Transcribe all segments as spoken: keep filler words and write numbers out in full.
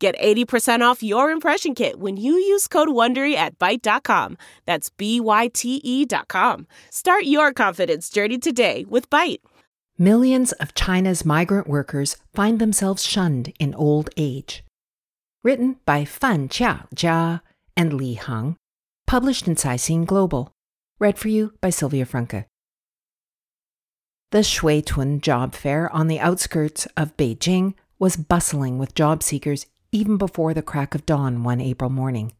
Get eighty percent off your impression kit when you use code WONDERY at byte dot com. That's B Y T E dot com. Start your confidence journey today with Byte. Millions of China's migrant workers find themselves shunned in old age. Written by Fan Chia Jia and Li Hang. Published in Caixin Global. Read for you by Sylvia Franke. The Xuetun job fair on the outskirts of Beijing was bustling with job seekers even before the crack of dawn one April morning.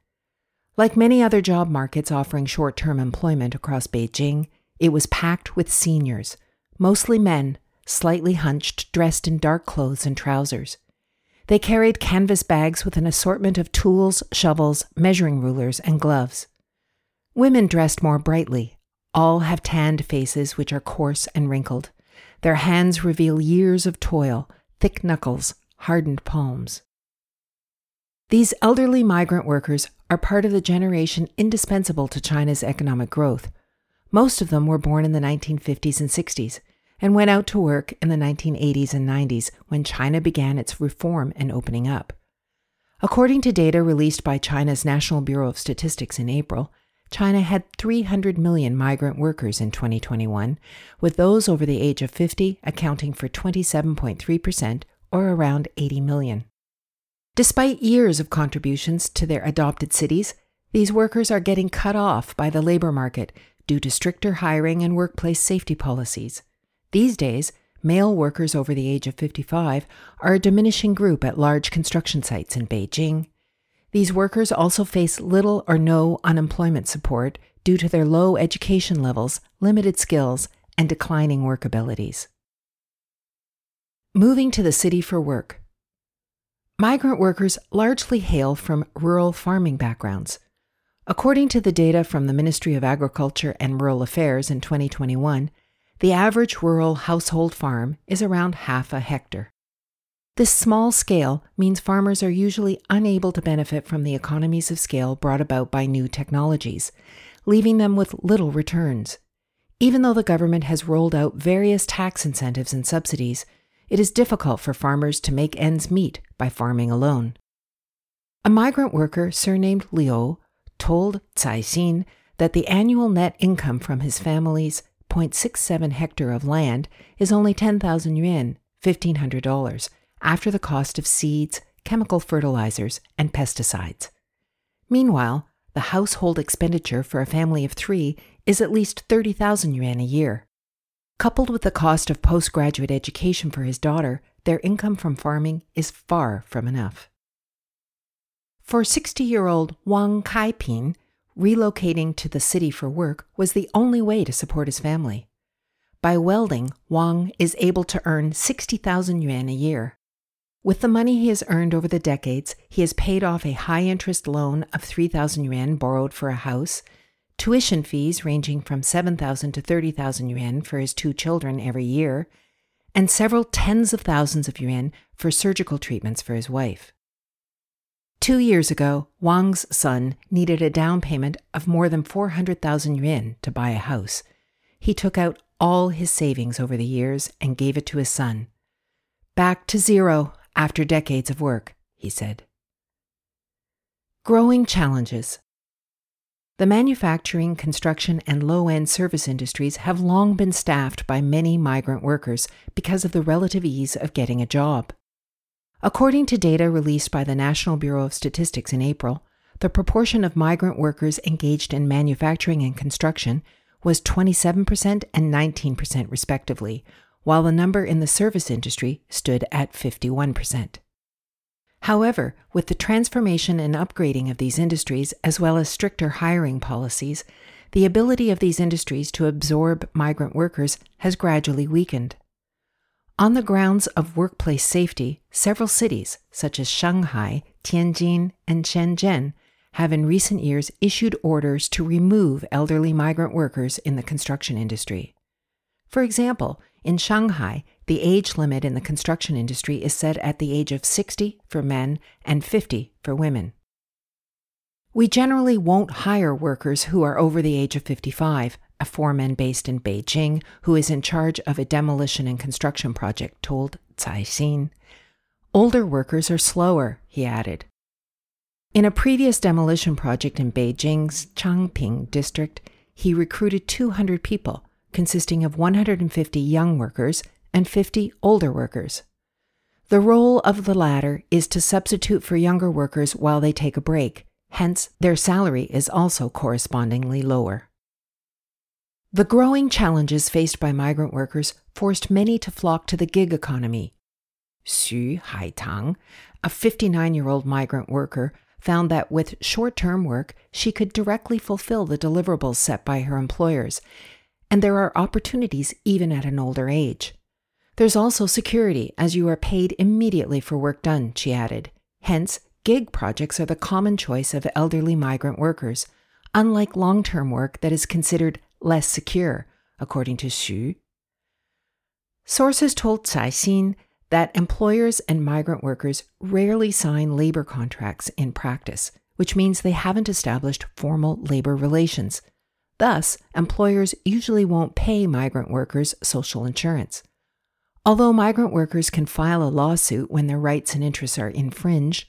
Like many other job markets offering short-term employment across Beijing, it was packed with seniors, mostly men, slightly hunched, dressed in dark clothes and trousers. They carried canvas bags with an assortment of tools, shovels, measuring rulers, and gloves. Women dressed more brightly. All have tanned faces which are coarse and wrinkled. Their hands reveal years of toil, thick knuckles, hardened palms. These elderly migrant workers are part of the generation indispensable to China's economic growth. Most of them were born in the nineteen fifties and sixties and went out to work in the nineteen eighties and nineties when China began its reform and opening up. According to data released by China's National Bureau of Statistics in April, China had three hundred million migrant workers in twenty twenty-one, with those over the age of fifty accounting for twenty-seven point three percent or around eighty million. Despite years of contributions to their adopted cities, these workers are getting cut off by the labor market due to stricter hiring and workplace safety policies. These days, male workers over the age of fifty-five are a diminishing group at large construction sites in Beijing. These workers also face little or no unemployment support due to their low education levels, limited skills, and declining work abilities. Moving to the city for work. Migrant workers largely hail from rural farming backgrounds. According to the data from the Ministry of Agriculture and Rural Affairs in twenty twenty-one, the average rural household farm is around half a hectare. This small scale means farmers are usually unable to benefit from the economies of scale brought about by new technologies, leaving them with little returns. Even though the government has rolled out various tax incentives and subsidies, it is difficult for farmers to make ends meet by farming alone. A migrant worker surnamed Liu told Caixin that the annual net income from his family's zero point six seven hectare of land is only ten thousand yuan, fifteen hundred dollars, after the cost of seeds, chemical fertilizers, and pesticides. Meanwhile, the household expenditure for a family of three is at least thirty thousand yuan a year. Coupled with the cost of postgraduate education for his daughter, their income from farming is far from enough. For sixty-year-old Wang Kaipin, relocating to the city for work was the only way to support his family. By welding, Wang is able to earn sixty thousand yuan a year. With the money he has earned over the decades, he has paid off a high-interest loan of three thousand yuan borrowed for a house, tuition fees ranging from seven thousand to thirty thousand yuan for his two children every year, and several tens of thousands of yuan for surgical treatments for his wife. Two years ago, Wang's son needed a down payment of more than four hundred thousand yuan to buy a house. He took out all his savings over the years and gave it to his son. Back to zero after decades of work, he said. Growing challenges. The manufacturing, construction, and low-end service industries have long been staffed by many migrant workers because of the relative ease of getting a job. According to data released by the National Bureau of Statistics in April, the proportion of migrant workers engaged in manufacturing and construction was twenty-seven percent and nineteen percent respectively, while the number in the service industry stood at fifty-one percent. However, with the transformation and upgrading of these industries, as well as stricter hiring policies, the ability of these industries to absorb migrant workers has gradually weakened. On the grounds of workplace safety, several cities, such as Shanghai, Tianjin, and Shenzhen, have in recent years issued orders to remove elderly migrant workers in the construction industry. For example, in Shanghai, the age limit in the construction industry is set at the age of sixty for men and fifty for women. We generally won't hire workers who are over the age of fifty-five, a foreman based in Beijing who is in charge of a demolition and construction project told Caixin. Older workers are slower, he added. In a previous demolition project in Beijing's Changping district, he recruited two hundred people, consisting of one hundred fifty young workers and fifty older workers. The role of the latter is to substitute for younger workers while they take a break, hence their salary is also correspondingly lower. The growing challenges faced by migrant workers forced many to flock to the gig economy. Xu Haitang, a fifty-nine-year-old migrant worker, found that with short-term work, she could directly fulfill the deliverables set by her employers, and there are opportunities even at an older age. There's also security, as you are paid immediately for work done, she added. Hence, gig projects are the common choice of elderly migrant workers, unlike long-term work that is considered less secure, according to Xu. Sources told Caixin that employers and migrant workers rarely sign labor contracts in practice, which means they haven't established formal labor relations. Thus, employers usually won't pay migrant workers social insurance. Although migrant workers can file a lawsuit when their rights and interests are infringed,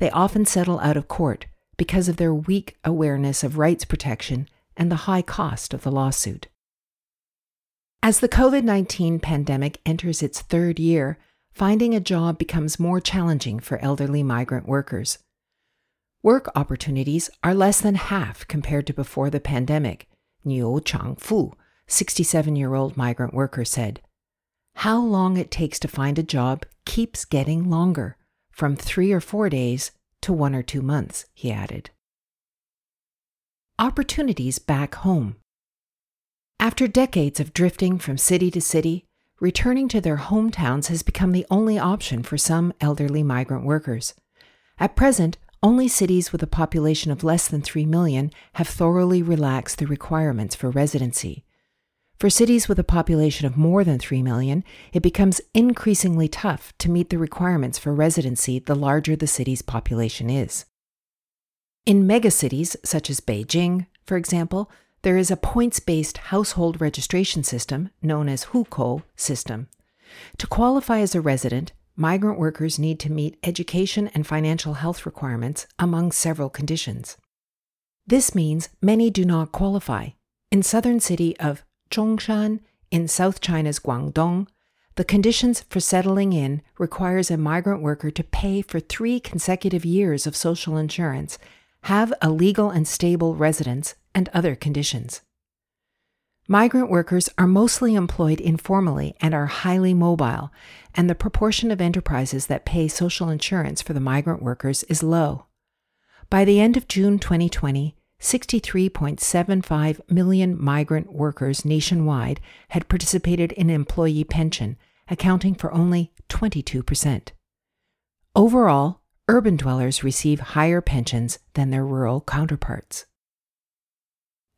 they often settle out of court because of their weak awareness of rights protection and the high cost of the lawsuit. As the covid nineteen pandemic enters its third year, finding a job becomes more challenging for elderly migrant workers. Work opportunities are less than half compared to before the pandemic, Niu Chang Fu, sixty-seven-year-old migrant worker, said. How long it takes to find a job keeps getting longer, from three or four days to one or two months, he added. Opportunities back home. After decades of drifting from city to city, returning to their hometowns has become the only option for some elderly migrant workers. At present, only cities with a population of less than three million have thoroughly relaxed the requirements for residency. For cities with a population of more than three million, it becomes increasingly tough to meet the requirements for residency the larger the city's population is. In megacities such as Beijing, for example, there is a points-based household registration system known as Hukou system. To qualify as a resident, migrant workers need to meet education and financial health requirements among several conditions. This means many do not qualify. In southern city of Chongshan, in South China's Guangdong, the conditions for settling in requires a migrant worker to pay for three consecutive years of social insurance, have a legal and stable residence, and other conditions. Migrant workers are mostly employed informally and are highly mobile, and the proportion of enterprises that pay social insurance for the migrant workers is low. By the end of June twenty twenty, sixty-three point seven five million migrant workers nationwide had participated in employee pension, accounting for only twenty-two percent. Overall, urban dwellers receive higher pensions than their rural counterparts.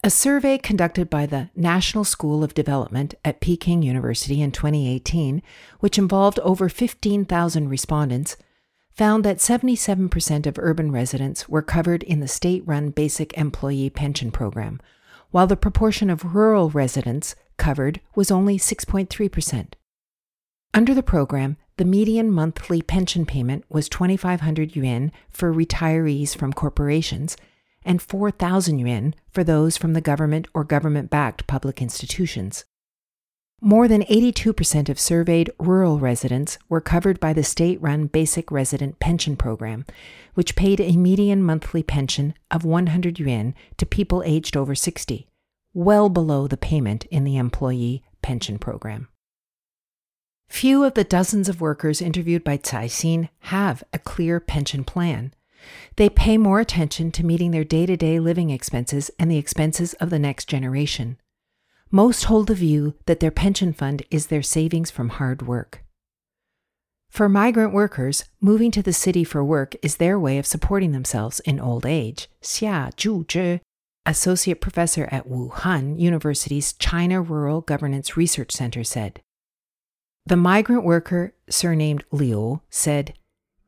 A survey conducted by the National School of Development at Peking University in twenty eighteen, which involved over fifteen thousand respondents, found that seventy-seven percent of urban residents were covered in the state-run basic employee pension program, while the proportion of rural residents covered was only six point three percent. Under the program, the median monthly pension payment was twenty-five hundred yuan for retirees from corporations and four thousand yuan for those from the government or government-backed public institutions. More than eighty-two percent of surveyed rural residents were covered by the state-run Basic Resident Pension Program, which paid a median monthly pension of one hundred yuan to people aged over sixty, well below the payment in the Employee Pension Program. Few of the dozens of workers interviewed by Caixin have a clear pension plan. They pay more attention to meeting their day-to-day living expenses and the expenses of the next generation. Most hold the view that their pension fund is their savings from hard work. For migrant workers, moving to the city for work is their way of supporting themselves in old age, Xia Juzhe, associate professor at Wuhan University's China Rural Governance Research Center, said. The migrant worker, surnamed Liu, said,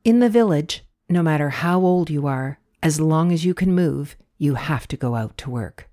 "In the village, no matter how old you are, as long as you can move, you have to go out to work."